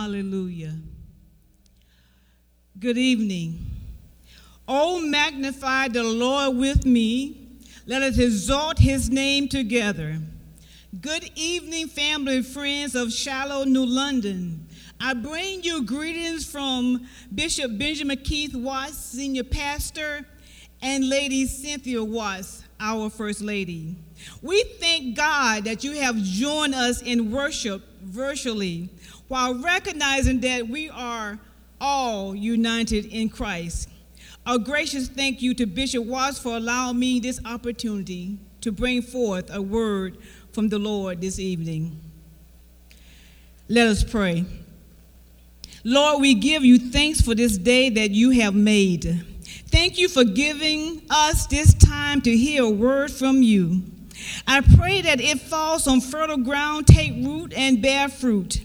Hallelujah. Good evening. Oh, magnify the Lord with me. Let us exalt his name together. Good evening, family and friends of Shallow New London. I bring you greetings from Bishop Benjamin Keith Watts, Senior Pastor, and Lady Cynthia Watts, our First Lady. We thank God that you have joined us in worship virtually, while recognizing that we are all united in Christ. A gracious thank you to Bishop Watts for allowing me this opportunity to bring forth a word from the Lord this evening. Let us pray. Lord, we give you thanks for this day that you have made. Thank you for giving us this time to hear a word from you. I pray that it falls on fertile ground, take root, and bear fruit.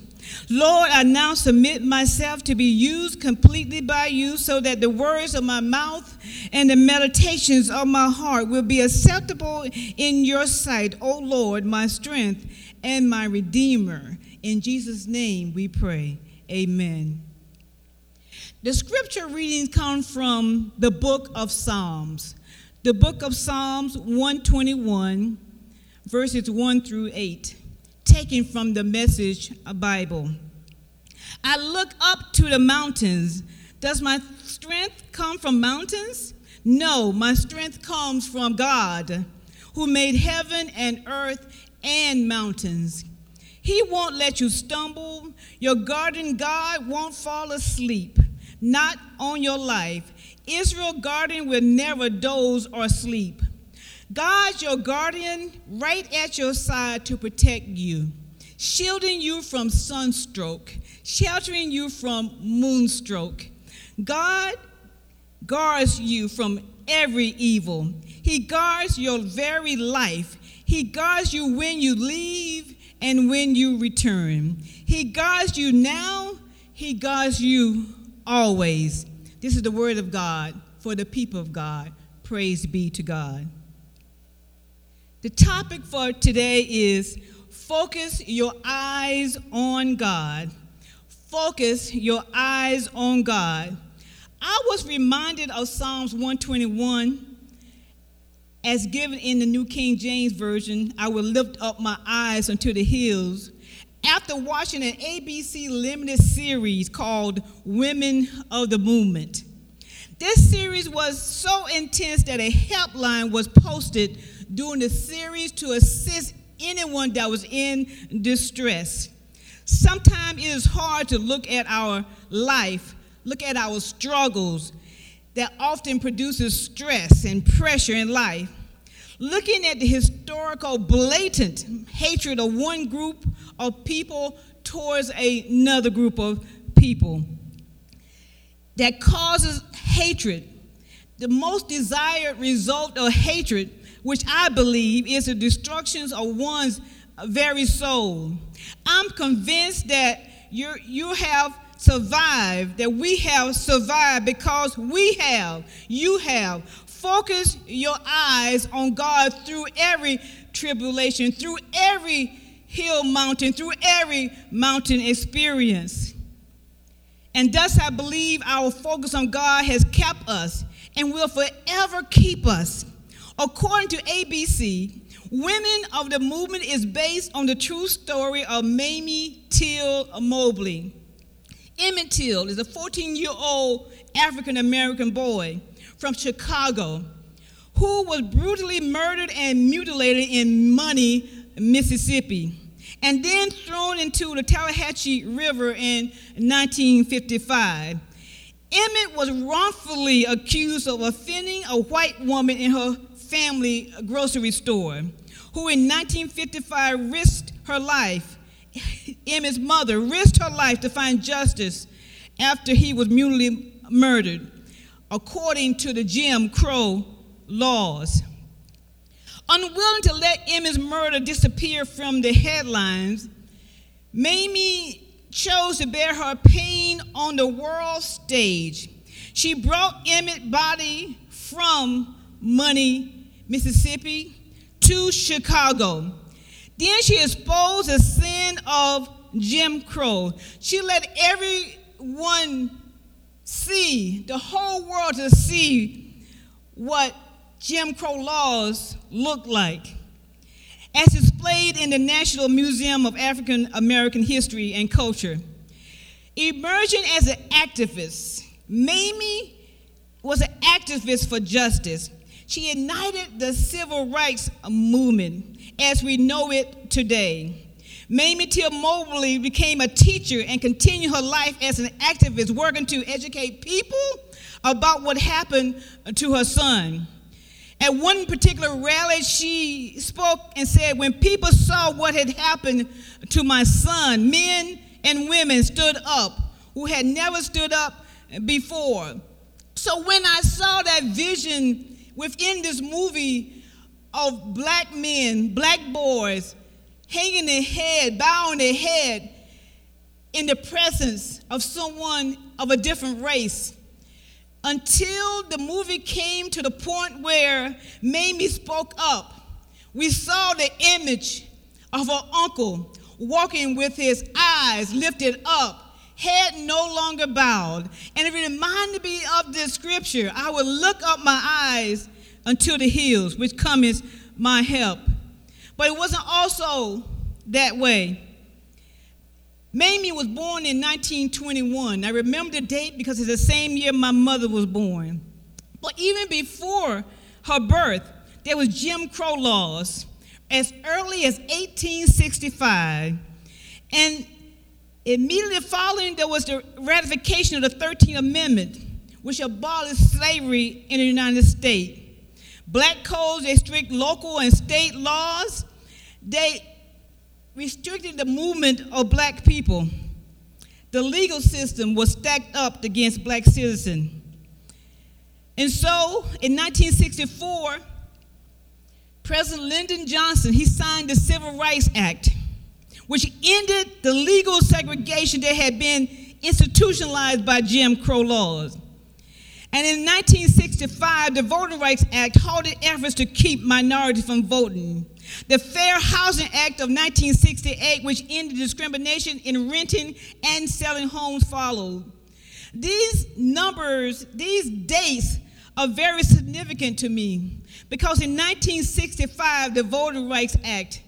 Lord, I now submit myself to be used completely by you so that the words of my mouth and the meditations of my heart will be acceptable in your sight, O Lord, my strength and my Redeemer. In Jesus' name we pray. Amen. The scripture readings come from the book of Psalms. The book of Psalms 121, verses 1 through 8, taken from the Message Bible. I look up to the mountains. Does my strength come from mountains? No, my strength comes from God, who made heaven and earth and mountains. He won't let you stumble. Your guardian God won't fall asleep, not on your life. Israel's guardian will never doze or sleep. God's your guardian, right at your side to protect you, shielding you from sunstroke, sheltering you from moonstroke. God guards you from every evil. He guards your very life. He guards you when you leave and when you return. He guards you now, he guards you always. This is the word of God for the people of God. Praise be to God. The topic for today is focus your eyes on God. Focus your eyes on God. I was reminded of Psalms 121 as given in the New King James Version. I will lift up my eyes unto the hills. After watching an ABC limited series called Women of the Movement, this series was so intense that a helpline was posted during the series to assist anyone that was in distress. Sometimes it is hard to look at our life, look at our struggles, that often produces stress and pressure in life. Looking at the historical blatant hatred of one group of people towards another group of people that causes hatred. The most desired result of hatred, which I believe is the destruction of one's very soul. I'm convinced that you have survive, that we have survived because you have focused your eyes on God through every tribulation, through every hill mountain, through every mountain experience. And thus I believe our focus on God has kept us and will forever keep us. According to ABC, Women of the Movement is based on the true story of Mamie Till Mobley. Emmett Till is a 14-year-old African-American boy from Chicago who was brutally murdered and mutilated in Money, Mississippi, and then thrown into the Tallahatchie River in 1955. Emmett was wrongfully accused of offending a white woman in her family grocery store, who in 1955 risked her life. Emmett's mother risked her life to find justice after he was mutually murdered, according to the Jim Crow laws. Unwilling to let Emmett's murder disappear from the headlines, Mamie chose to bear her pain on the world stage. She brought Emmett's body from Money, Mississippi, to Chicago. Then she exposed the sin of Jim Crow. She let everyone see, the whole world to see what Jim Crow laws looked like. As displayed in the National Museum of African American History and Culture. Emerging as an activist, Mamie was an activist for justice. She ignited the Civil Rights Movement as we know it today. Mamie Till Mobley became a teacher and continued her life as an activist, working to educate people about what happened to her son. At one particular rally, she spoke and said, when people saw what had happened to my son, men and women stood up who had never stood up before. So when I saw that vision within this movie of black men, black boys, hanging their head, bowing their head in the presence of someone of a different race, until the movie came to the point where Mamie spoke up, we saw the image of her uncle walking with his eyes lifted up, head no longer bowed. And it reminded me of this scripture, I will look up my eyes unto the hills, which cometh my help. But it wasn't also that way. Mamie was born in 1921. I remember the date because it's the same year my mother was born. But even before her birth, there was Jim Crow laws as early as 1865. And immediately following, there was the ratification of the 13th Amendment, which abolished slavery in the United States. Black codes, they strict local and state laws. They restricted the movement of black people. The legal system was stacked up against black citizens. And so, in 1964, President Lyndon Johnson, he signed the Civil Rights Act, which ended the legal segregation that had been institutionalized by Jim Crow laws. And in 1965, the Voting Rights Act halted efforts to keep minorities from voting. The Fair Housing Act of 1968, which ended discrimination in renting and selling homes, followed. These numbers, these dates are very significant to me because in 1965, the Voting Rights Act,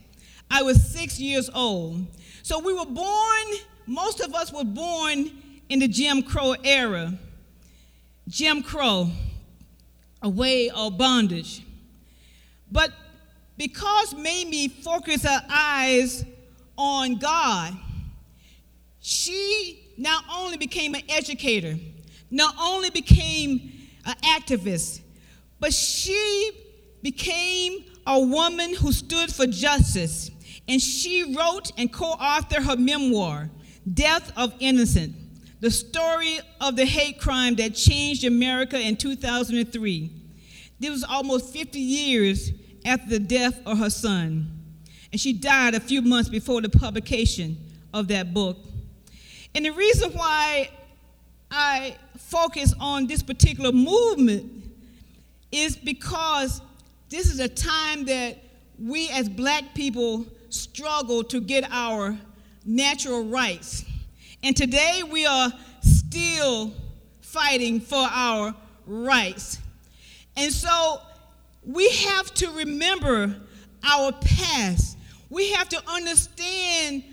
I was 6 years old. So we were born, most of us were born in the Jim Crow era. Jim Crow, a way of bondage. But because Mamie focused her eyes on God, she not only became an educator, not only became an activist, but she became a woman who stood for justice. And she wrote and co-authored her memoir, Death of Innocent, the story of the hate crime that changed America in 2003. This was almost 50 years after the death of her son. And she died a few months before the publication of that book. And the reason why I focus on this particular movement is because this is a time that we as black people struggle to get our natural rights. And today we are still fighting for our rights. And so we have to remember our past. We have to understand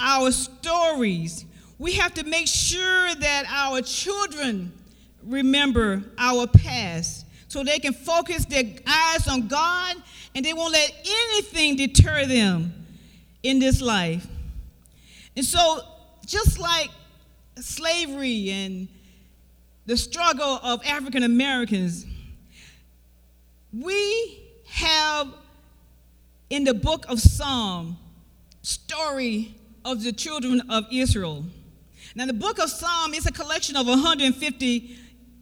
our stories. We have to make sure that our children remember our past so they can focus their eyes on God and they won't let anything deter them in this life. And so just like slavery and the struggle of African Americans, we have in the book of Psalm, story of the children of Israel. Now the book of Psalm is a collection of 150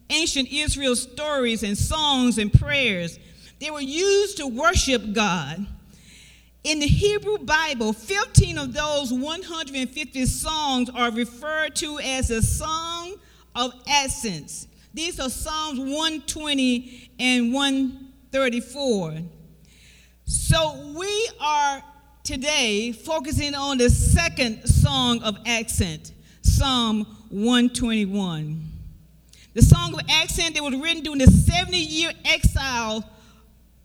ancient Israel stories and songs and prayers. They were used to worship God. In the Hebrew Bible, 15 of those 150 songs are referred to as a song of ascents. These are Psalms 120 and 134. So we are today focusing on the second song of ascent, Psalm 121. The song of ascent that was written during the 70-year exile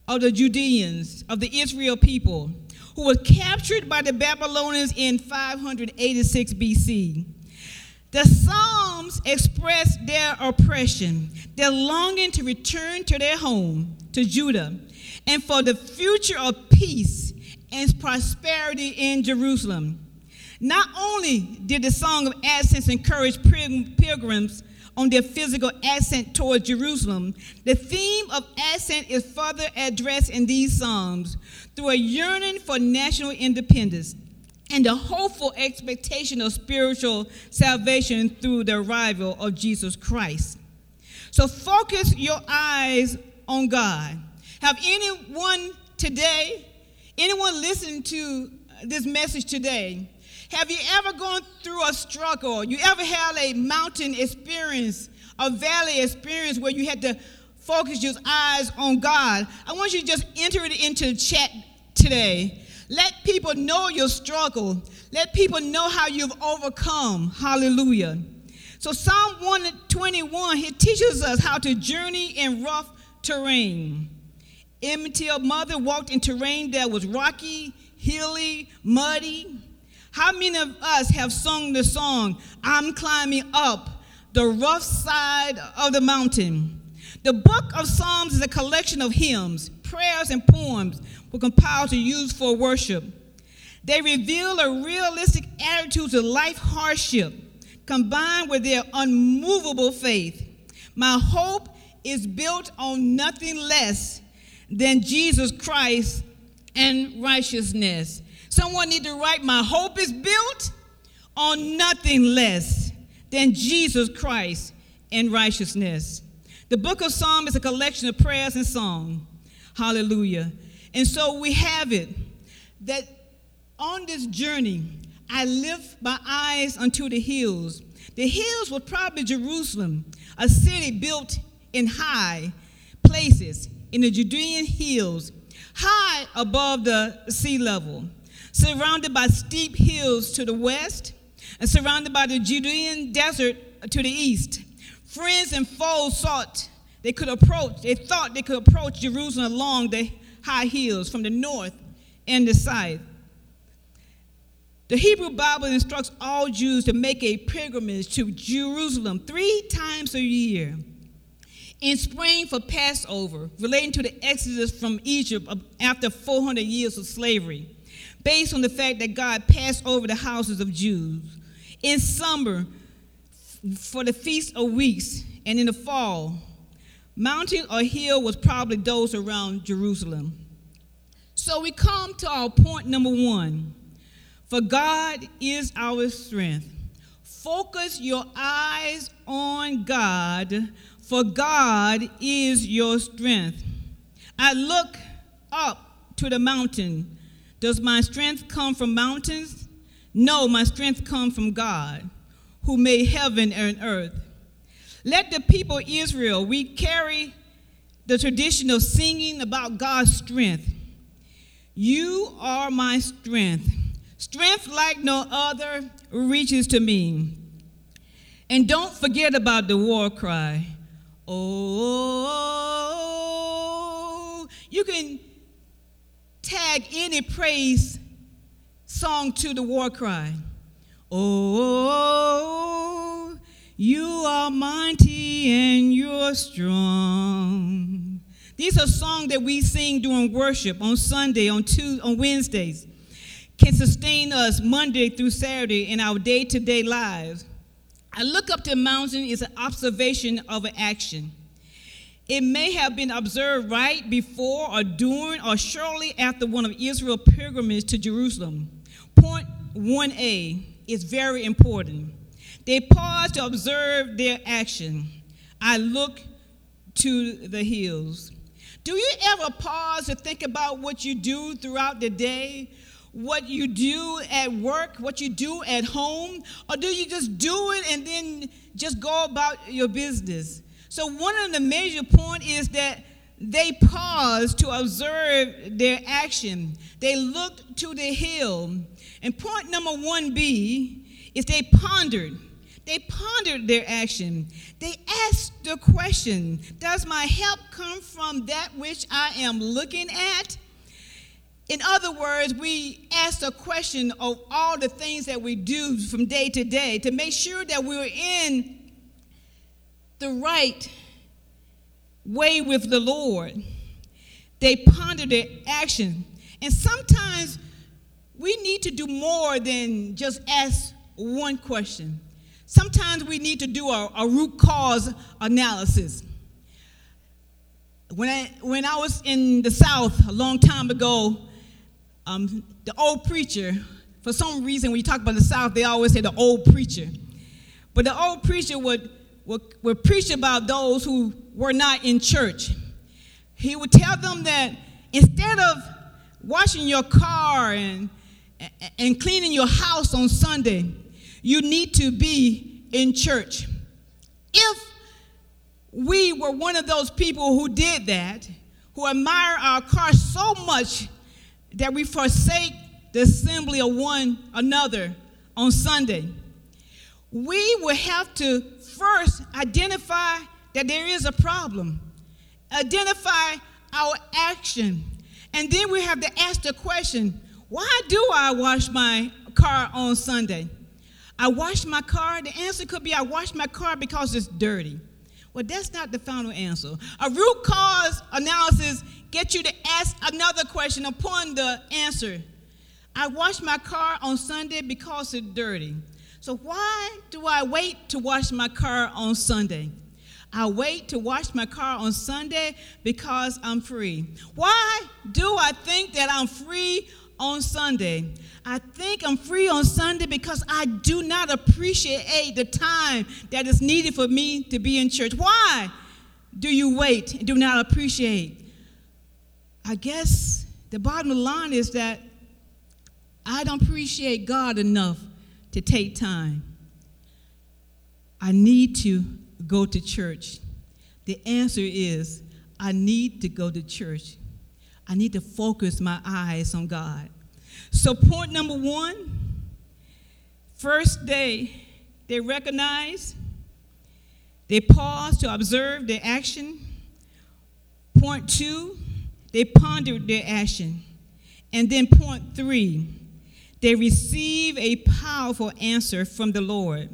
of the Judeans, of the Israel people, who was captured by the Babylonians in 586 BC. The Psalms express their oppression, their longing to return to their home, to Judah, and for the future of peace and prosperity in Jerusalem. Not only did the Song of Ascents encourage pilgrims on their physical ascent towards Jerusalem, the theme of ascent is further addressed in these Psalms through a yearning for national independence and the hopeful expectation of spiritual salvation through the arrival of Jesus Christ. So focus your eyes on God. Have anyone today, anyone listening to this message today, have you ever gone through a struggle? You ever had a mountain experience, a valley experience where you had to focus your eyes on God? I want you to just enter it into the chat today. Let people know your struggle. Let people know how you've overcome. Hallelujah. So Psalm 121, it teaches us how to journey in rough terrain. Emmett Till's mother walked in terrain that was rocky, hilly, muddy. How many of us have sung the song, I'm climbing up the rough side of the mountain? The book of Psalms is a collection of hymns, prayers, and poems were compiled to use for worship. They reveal a realistic attitude to life hardship combined with their unmovable faith. My hope is built on nothing less than Jesus Christ and righteousness. Someone need to write, my hope is built on nothing less than Jesus Christ and righteousness. The book of Psalms is a collection of prayers and song. Hallelujah. And so we have it that on this journey, I lift my eyes unto the hills. The hills were probably Jerusalem, a city built in high places in the Judean hills, high above the sea level, surrounded by steep hills to the west, and surrounded by the Judean desert to the east. Friends and foes thought they could approach Jerusalem along the high hills from the north and the south. The Hebrew Bible instructs all Jews to make a pilgrimage to Jerusalem 3 times a year. In spring for Passover, relating to the Exodus from Egypt after 400 years of slavery, based on the fact that God passed over the houses of Jews. In summer, for the Feast of Weeks, and in the fall, mountain or hill was probably those around Jerusalem. So we come to our point number 1. For God is our strength. Focus your eyes on God, for God is your strength. I look up to the mountain. Does my strength come from mountains? No, my strength comes from God, who made heaven and earth. Let the people of Israel, we carry the tradition of singing about God's strength. You are my strength. Strength like no other reaches to me. And don't forget about the war cry. Oh, you can tag any praise song to the war cry. Oh, you are mighty and you're strong. These are songs that we sing during worship on Sunday, on Wednesdays, can sustain us Monday through Saturday in our day-to-day lives. I look up to the mountain is an observation of an action. It may have been observed right before or during or shortly after one of Israel's pilgrimages to Jerusalem. Point 1A is very important. They paused to observe their action. I look to the hills. Do you ever pause to think about what you do throughout the day, what you do at work, what you do at home, or do you just do it and then just go about your business? So one of the major points is that They paused to observe their action. They looked to the hill. And point number 1B is they pondered. They pondered their action. They asked the question, does my help come from that which I am looking at? In other words, we asked a question of all the things that we do from day to day to make sure that we're in the right way with the Lord. They pondered their action. And sometimes we need to do more than just ask one question. Sometimes we need to do a root cause analysis. When I was in the South a long time ago, the old preacher, for some reason when you talk about the South, they always say the old preacher. But the old preacher would preach about those who were not in church. He would tell them that instead of washing your car and cleaning your house on Sunday, you need to be in church. If we were one of those people who did that, who admire our car so much that we forsake the assembly of one another on Sunday, we would have to first identify that there is a problem, identify our action, and then we have to ask the question, why do I wash my car on Sunday? I wash my car. The answer could be, I wash my car because it's dirty. Well, that's not the final answer. A root cause analysis gets you to ask another question upon the answer. I wash my car on Sunday because it's dirty. So why do I wait to wash my car on Sunday? I wait to wash my car on Sunday because I'm free. Why do I think that I'm free on Sunday? I think I'm free on Sunday because I do not appreciate the time that is needed for me to be in church. Why do you wait and do not appreciate? I guess the bottom line is that I don't appreciate God enough to take time. I need to go to church. The answer is I need to go to church. I need to focus my eyes on God. So point number 1, first they recognize, they pause to observe their action. Point 2, they pondered their action. And then point 3, they receive a powerful answer from the Lord.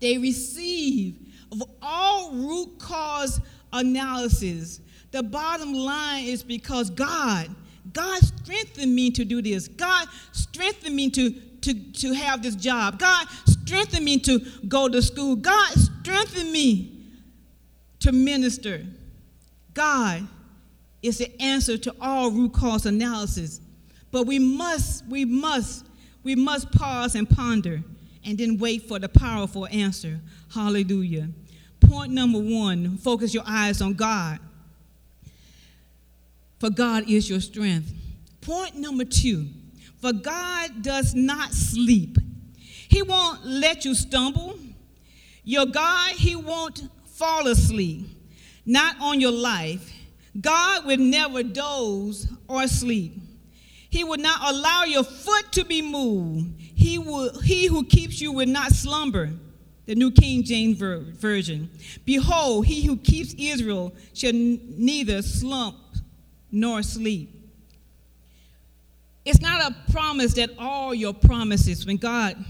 They receive, of all root cause analysis, the bottom line is because God strengthened me to do this. God strengthened me to have this job. God strengthened me to go to school. God strengthened me to minister. God is the answer to all root cause analysis. But we must pause and ponder and then wait for the powerful answer. Hallelujah. Point number 1, focus your eyes on God, for God is your strength. Point number 2, for God does not sleep. He won't let you stumble. Your God, he won't fall asleep, not on your life. God will never doze or sleep. He will not allow your foot to be moved. He who keeps you will not slumber. The New King James Version. Behold, he who keeps Israel shall neither slump nor sleep. It's not a promise that all your promises when God,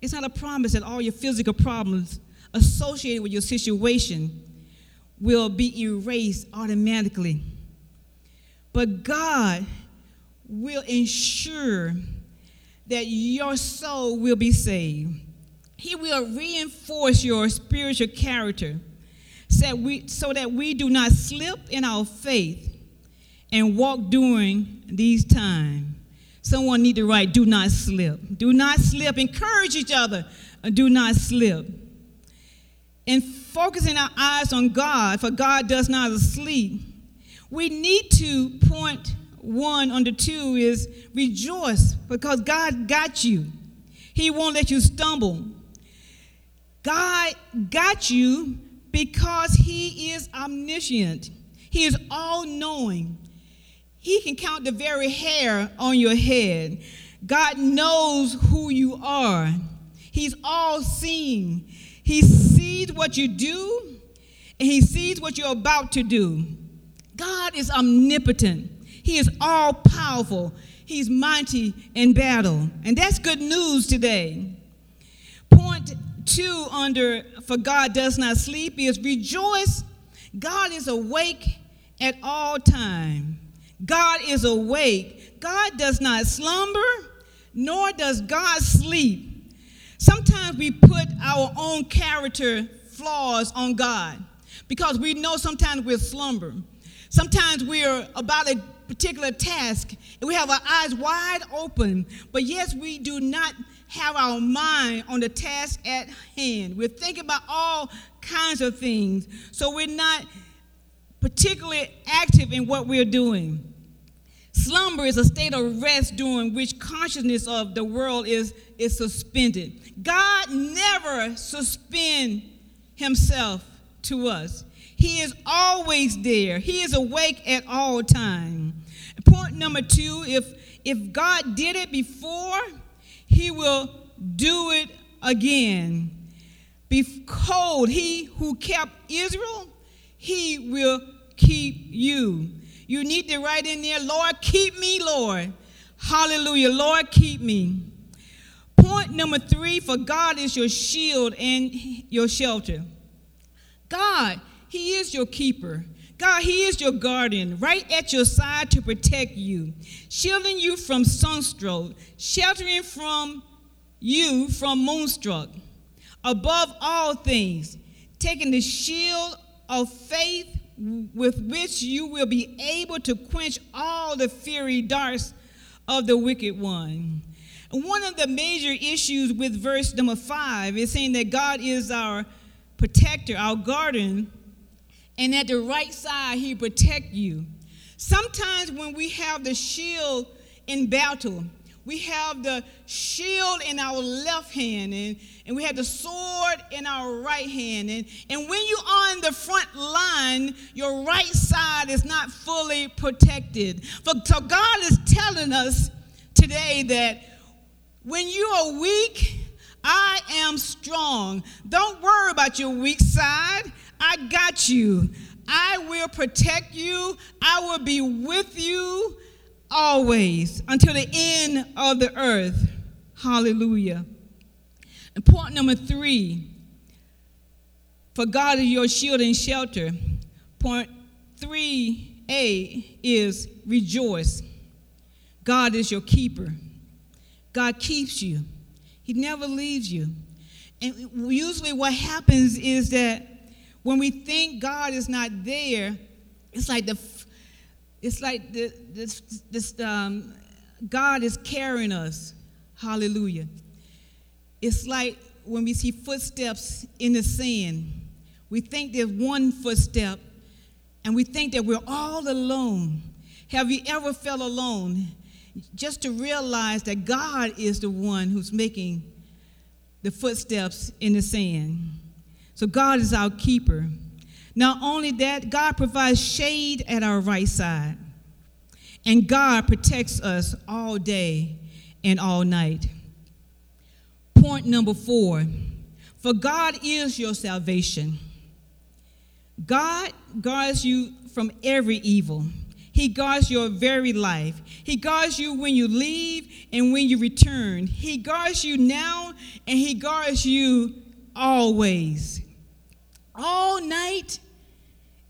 it's not a promise that all your physical problems associated with your situation will be erased automatically. But God will ensure that your soul will be saved. He will reinforce your spiritual character so that we do not slip in our faith and walk during these times. Someone need to write, do not slip. Do not slip. Encourage each other. Do not slip. And focusing our eyes on God, for God does not sleep. We need to, point 1 under 2 is rejoice because God got you. He won't let you stumble. God got you because he is omniscient. He is all-knowing. He can count the very hair on your head. God knows who you are. He's all-seeing. He sees what you do, and he sees what you're about to do. God is omnipotent. He is all-powerful. He's mighty in battle. And that's good news today. Point 2 under for God does not sleep is rejoice. God is awake at all time. God is awake. God does not slumber, nor does God sleep. Sometimes we put our own character flaws on God because we know sometimes we'll slumber. Sometimes we're about a particular task and we have our eyes wide open, but yes, we do not have our mind on the task at hand. We're thinking about all kinds of things, so we're not particularly active in what we're doing. Slumber is a state of rest during which consciousness of the world is suspended. God never suspends himself to us. He is always there. He is awake at all times. Point number 2, if God did it before, he will do it again. Behold, he who kept Israel, he will keep you. You need to write in there, Lord, keep me, Lord. Hallelujah, Lord, keep me. Point number 3, for God is your shield and your shelter. God, he is your keeper. God, he is your guardian, right at your side to protect you, shielding you from sunstroke, sheltering from you from moonstruck. Above all things, taking the shield of faith with which you will be able to quench all the fiery darts of the wicked one. One of the major issues with verse number 5 is saying that God is our protector, our guardian, and at the right side, he protect you. Sometimes when we have the shield in battle, we have the shield in our left hand, and we have the sword in our right hand. And when you're on the front line, your right side is not fully protected. So God is telling us today that when you are weak, I am strong. Don't worry about your weak side. I got you. I will protect you. I will be with you always until the end of the earth. Hallelujah. And point number 3, for God is your shield and shelter. Point 3A is rejoice. God is your keeper. God keeps you. He never leaves you. And usually what happens is that when we think God is not there, it's like God is carrying us. Hallelujah. It's like when we see footsteps in the sand, we think there's one footstep, and we think that we're all alone. Have you ever felt alone? Just to realize that God is the one who's making the footsteps in the sand. So God is our keeper. Not only that, God provides shade at our right side. And God protects us all day and all night. Point number 4, for God is your salvation. God guards you from every evil. He guards your very life. He guards you when you leave and when you return. He guards you now and he guards you always. All night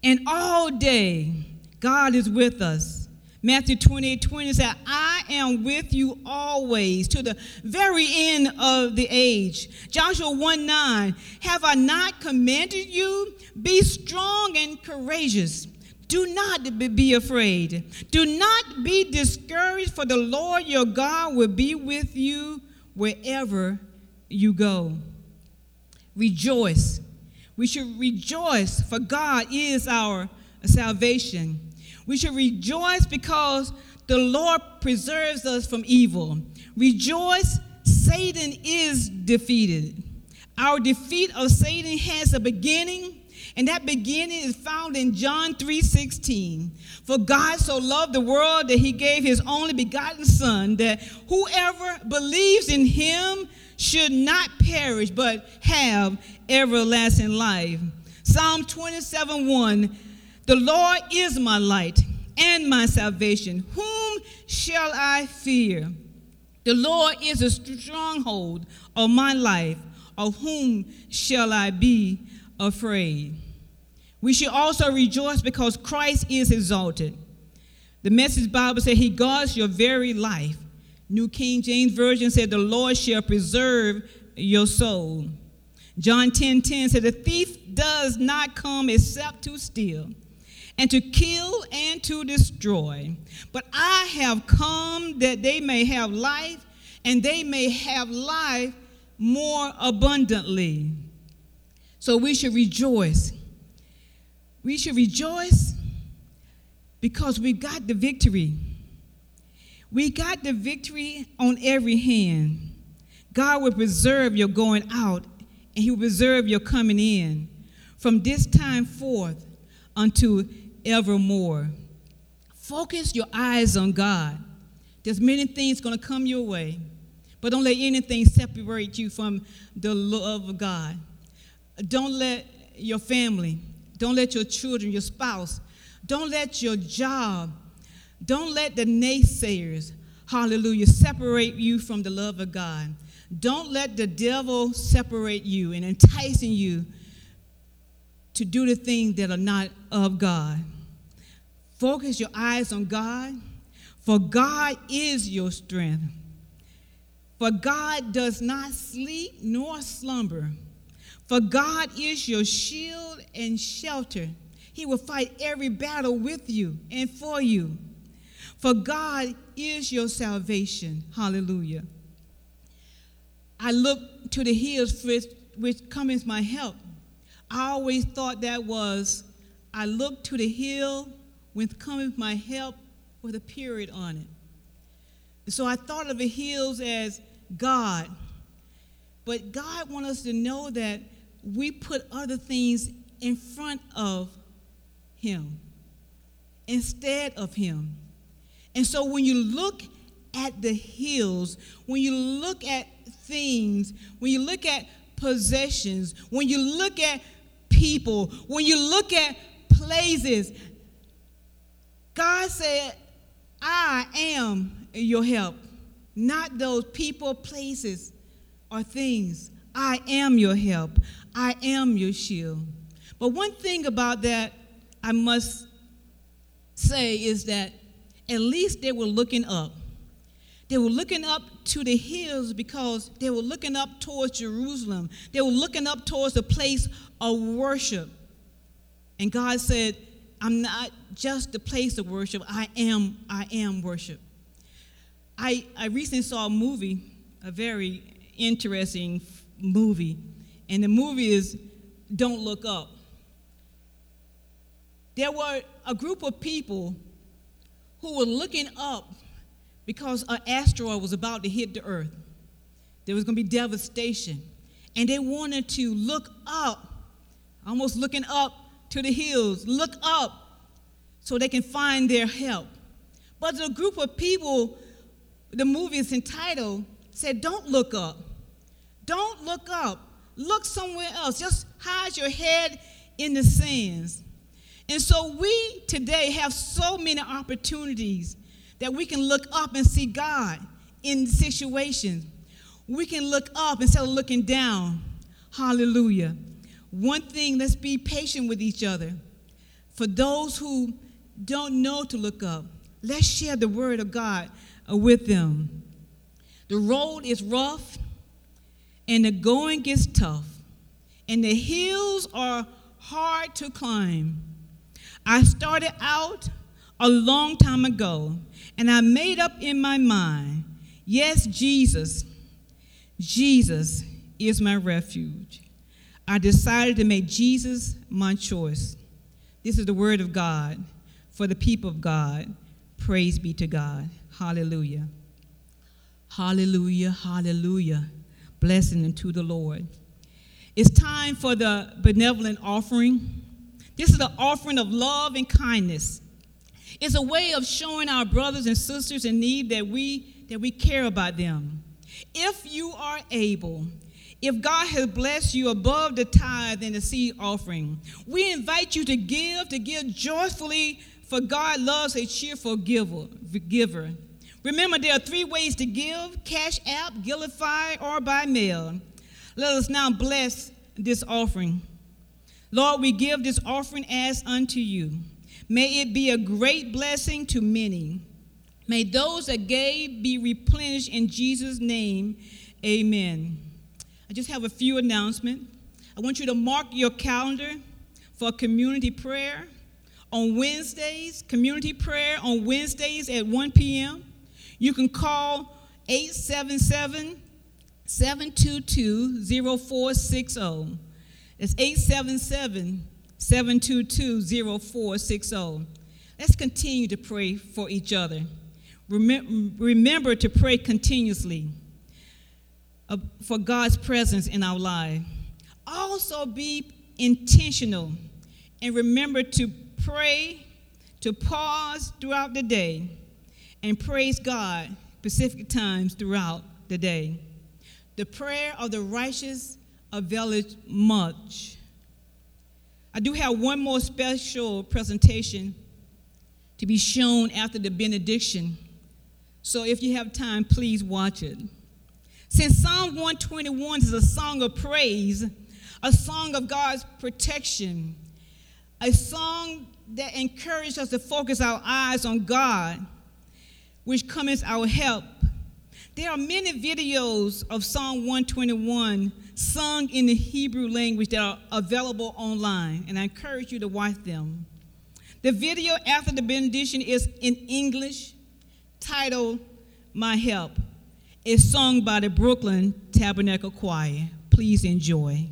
and all day, God is with us. Matthew 28:20 said, I am with you always to the very end of the age. Joshua 1:9, have I not commanded you? Be strong and courageous. Do not be afraid. Do not be discouraged, for the Lord your God will be with you wherever you go. Rejoice. We should rejoice, for God is our salvation. We should rejoice because the Lord preserves us from evil. Rejoice, Satan is defeated. Our defeat of Satan has a beginning And that beginning is found in John 3:16. For God so loved the world that he gave his only begotten Son, that whoever believes in him should not perish, but have everlasting life. Psalm 27:1, the Lord is my light and my salvation. Whom shall I fear? The Lord is a stronghold of my life. Of whom shall I be afraid? We should also rejoice because Christ is exalted. The Message Bible said he guards your very life. New King James Version said the Lord shall preserve your soul. John 10:10 said the thief does not come except to steal and to kill and to destroy. But I have come that they may have life, and they may have life more abundantly. So we should rejoice. We should rejoice because we got the victory. We got the victory on every hand. God will preserve your going out, and he will preserve your coming in from this time forth unto evermore. Focus your eyes on God. There's many things going to come your way, but don't let anything separate you from the love of God. Don't let your family, don't let your children, your spouse, don't let your job, don't let the naysayers, hallelujah, separate you from the love of God. Don't let the devil separate you and enticing you to do the things that are not of God. Focus your eyes on God, for God is your strength. For God does not sleep nor slumber. For God is your shield and shelter. He will fight every battle with you and for you. For God is your salvation. Hallelujah. I look to the hills which cometh my help. I always thought that was, I look to the hill which cometh my help with a period on it. So I thought of the hills as God. But God wants us to know that we put other things in front of him, instead of him. And so when you look at the hills, when you look at things, when you look at possessions, when you look at people, when you look at places, God said, I am your help, not those people, places, or things. I am your help. I am your shield. But one thing about that I must say is that at least they were looking up. They were looking up to the hills because they were looking up towards Jerusalem. They were looking up towards the place of worship. And God said, I'm not just the place of worship. I am worship. I recently saw a movie, a very interesting movie, and the movie is Don't Look Up. There were a group of people who were looking up because an asteroid was about to hit the earth. There was going to be devastation, and they wanted to look up, almost looking up to the hills, look up so they can find their help. But the group of people, the movie is entitled, said, don't look up. Don't look up. Look somewhere else. Just hide your head in the sands. And so we today have so many opportunities that we can look up and see God in situations. We can look up instead of looking down. Hallelujah. One thing, let's be patient with each other. For those who don't know to look up, let's share the word of God with them. The road is rough, and the going gets tough, and the hills are hard to climb. I started out a long time ago, and I made up in my mind, yes, Jesus is my refuge. I decided to make Jesus my choice. This is the word of God for the people of God. Praise be to God. Hallelujah. Hallelujah, hallelujah. Blessing unto the Lord. It's time for the benevolent offering. This is an offering of love and kindness. It's a way of showing our brothers and sisters in need that we care about them. If you are able, if God has blessed you above the tithe and the seed offering, we invite you to give joyfully, for God loves a cheerful giver. Remember, there are three ways to give: Cash App, Givelify, or by mail. Let us now bless this offering. Lord, we give this offering as unto you. May it be a great blessing to many. May those that gave be replenished in Jesus' name. Amen. I just have a few announcements. I want you to mark your calendar for community prayer on Wednesdays, at 1 p.m. You can call 877-722-0460. That's 877-722-0460. Let's continue to pray for each other. Remember to pray continuously for God's presence in our life. Also be intentional and remember to pray, to pause throughout the day, and praise God specific times throughout the day. The prayer of the righteous availeth much. I do have one more special presentation to be shown after the benediction. So if you have time, please watch it. Since Psalm 121 is a song of praise, a song of God's protection, a song that encourages us to focus our eyes on God, which cometh our help, there are many videos of Psalm 121 sung in the Hebrew language that are available online, and I encourage you to watch them. The video after the benediction is in English, titled My Help. It's sung by the Brooklyn Tabernacle Choir. Please enjoy.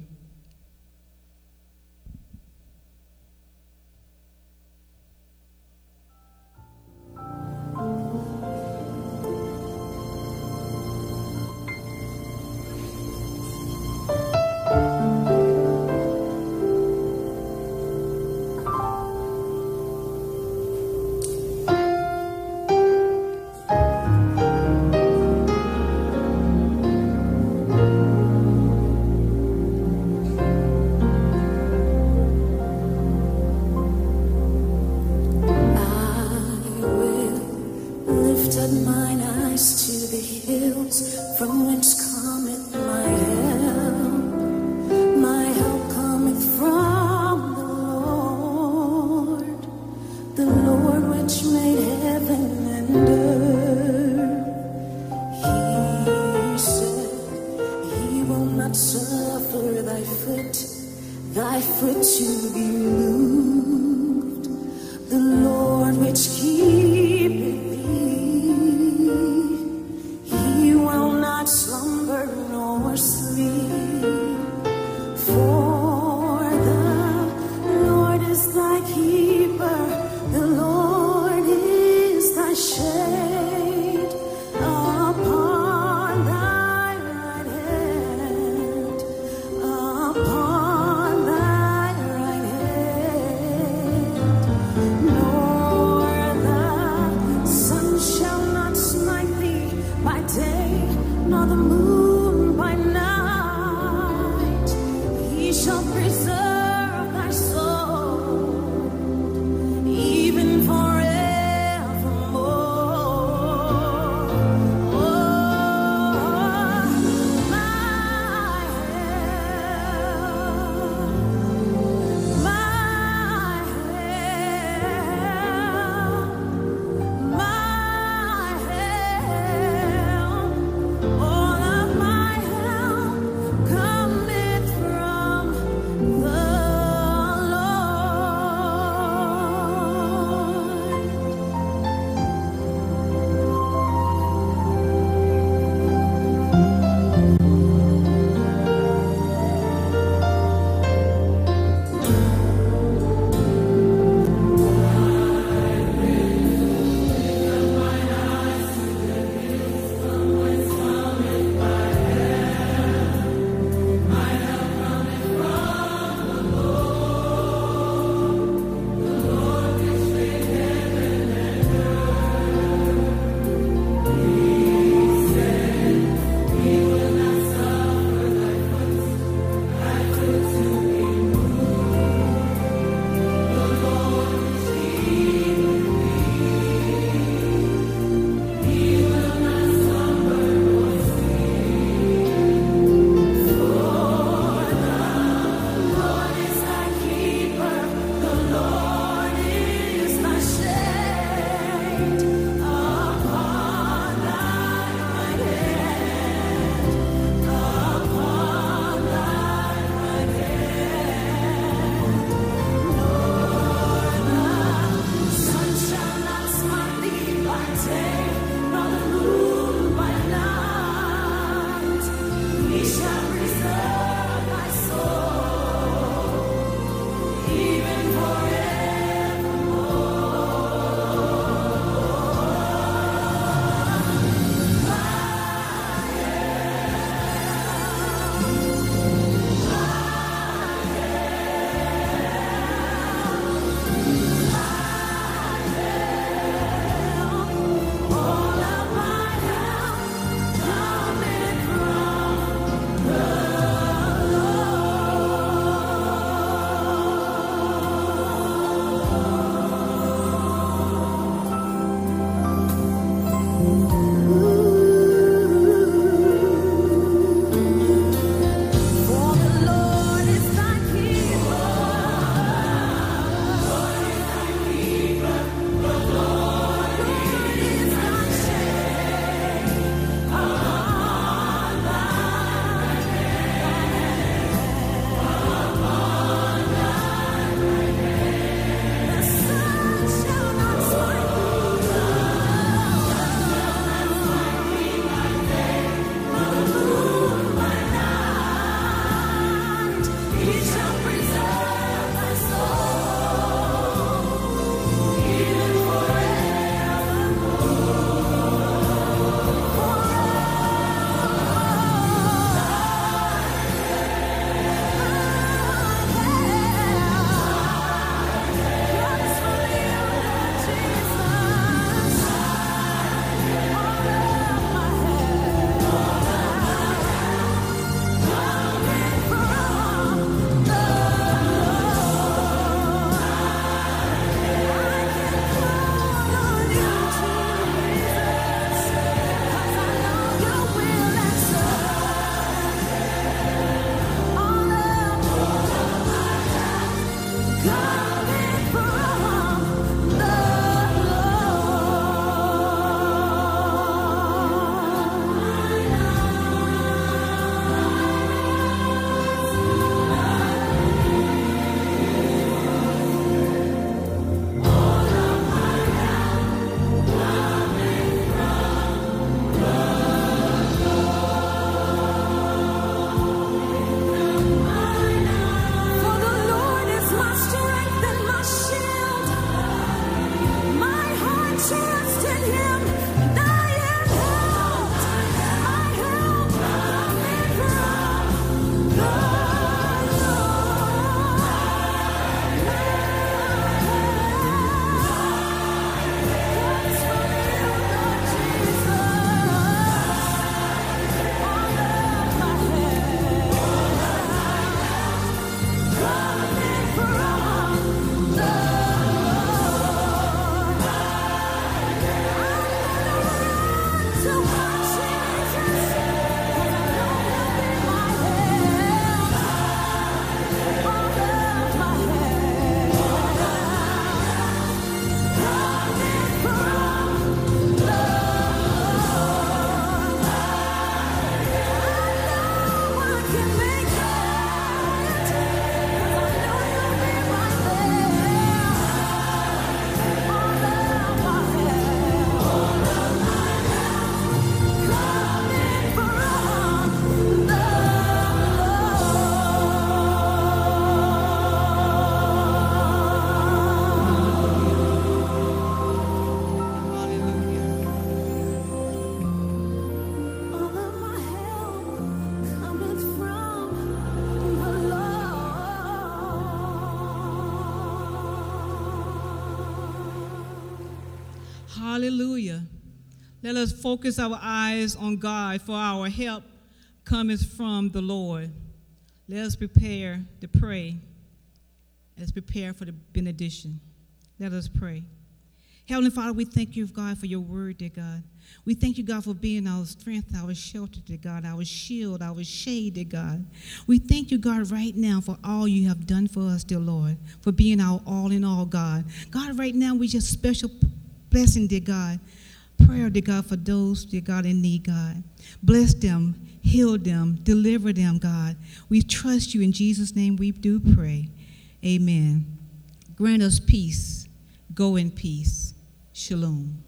Hallelujah. Let us focus our eyes on God, for our help cometh from the Lord. Let us prepare to pray. Let us prepare for the benediction. Let us pray. Heavenly Father, we thank you, God, for your word, dear God. We thank you, God, for being our strength, our shelter, dear God, our shield, our shade, dear God. We thank you, God, right now for all you have done for us, dear Lord, for being our all in all, God. God, right now, we just special blessing, dear God, prayer, dear God, for those, dear God, in need, God. Bless them, heal them, deliver them, God. We trust you. In Jesus' name we do pray. Amen. Grant us peace. Go in peace. Shalom.